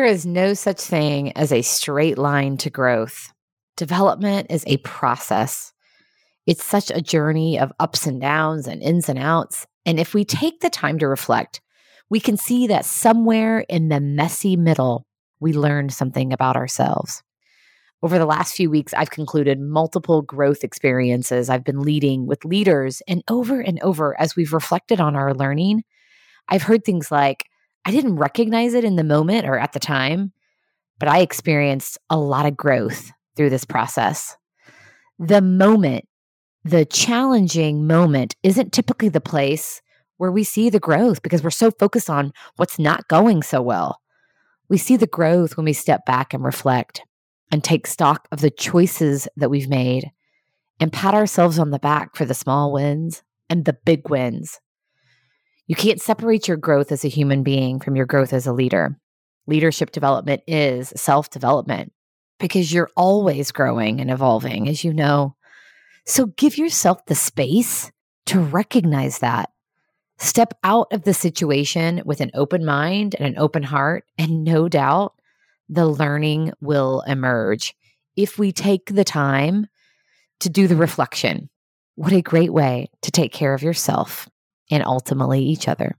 There is no such thing as a straight line to growth. Development is a process. It's such a journey of ups and downs and ins and outs. And if we take the time to reflect, we can see that somewhere in the messy middle, we learned something about ourselves. Over the last few weeks, I've concluded multiple growth experiences I've been leading with leaders, and over as we've reflected on our learning, I've heard things like, I didn't recognize it in the moment or at the time, but I experienced a lot of growth through this process. The moment, the challenging moment, isn't typically the place where we see the growth because we're so focused on what's not going so well. We see the growth when we step back and reflect and take stock of the choices that we've made and pat ourselves on the back for the small wins and the big wins. You can't separate your growth as a human being from your growth as a leader. Leadership development is self-development because you're always growing and evolving, as you know. So give yourself the space to recognize that. Step out of the situation with an open mind and an open heart, and no doubt, the learning will emerge if we take the time to do the reflection. What a great way to take care of yourself and ultimately each other.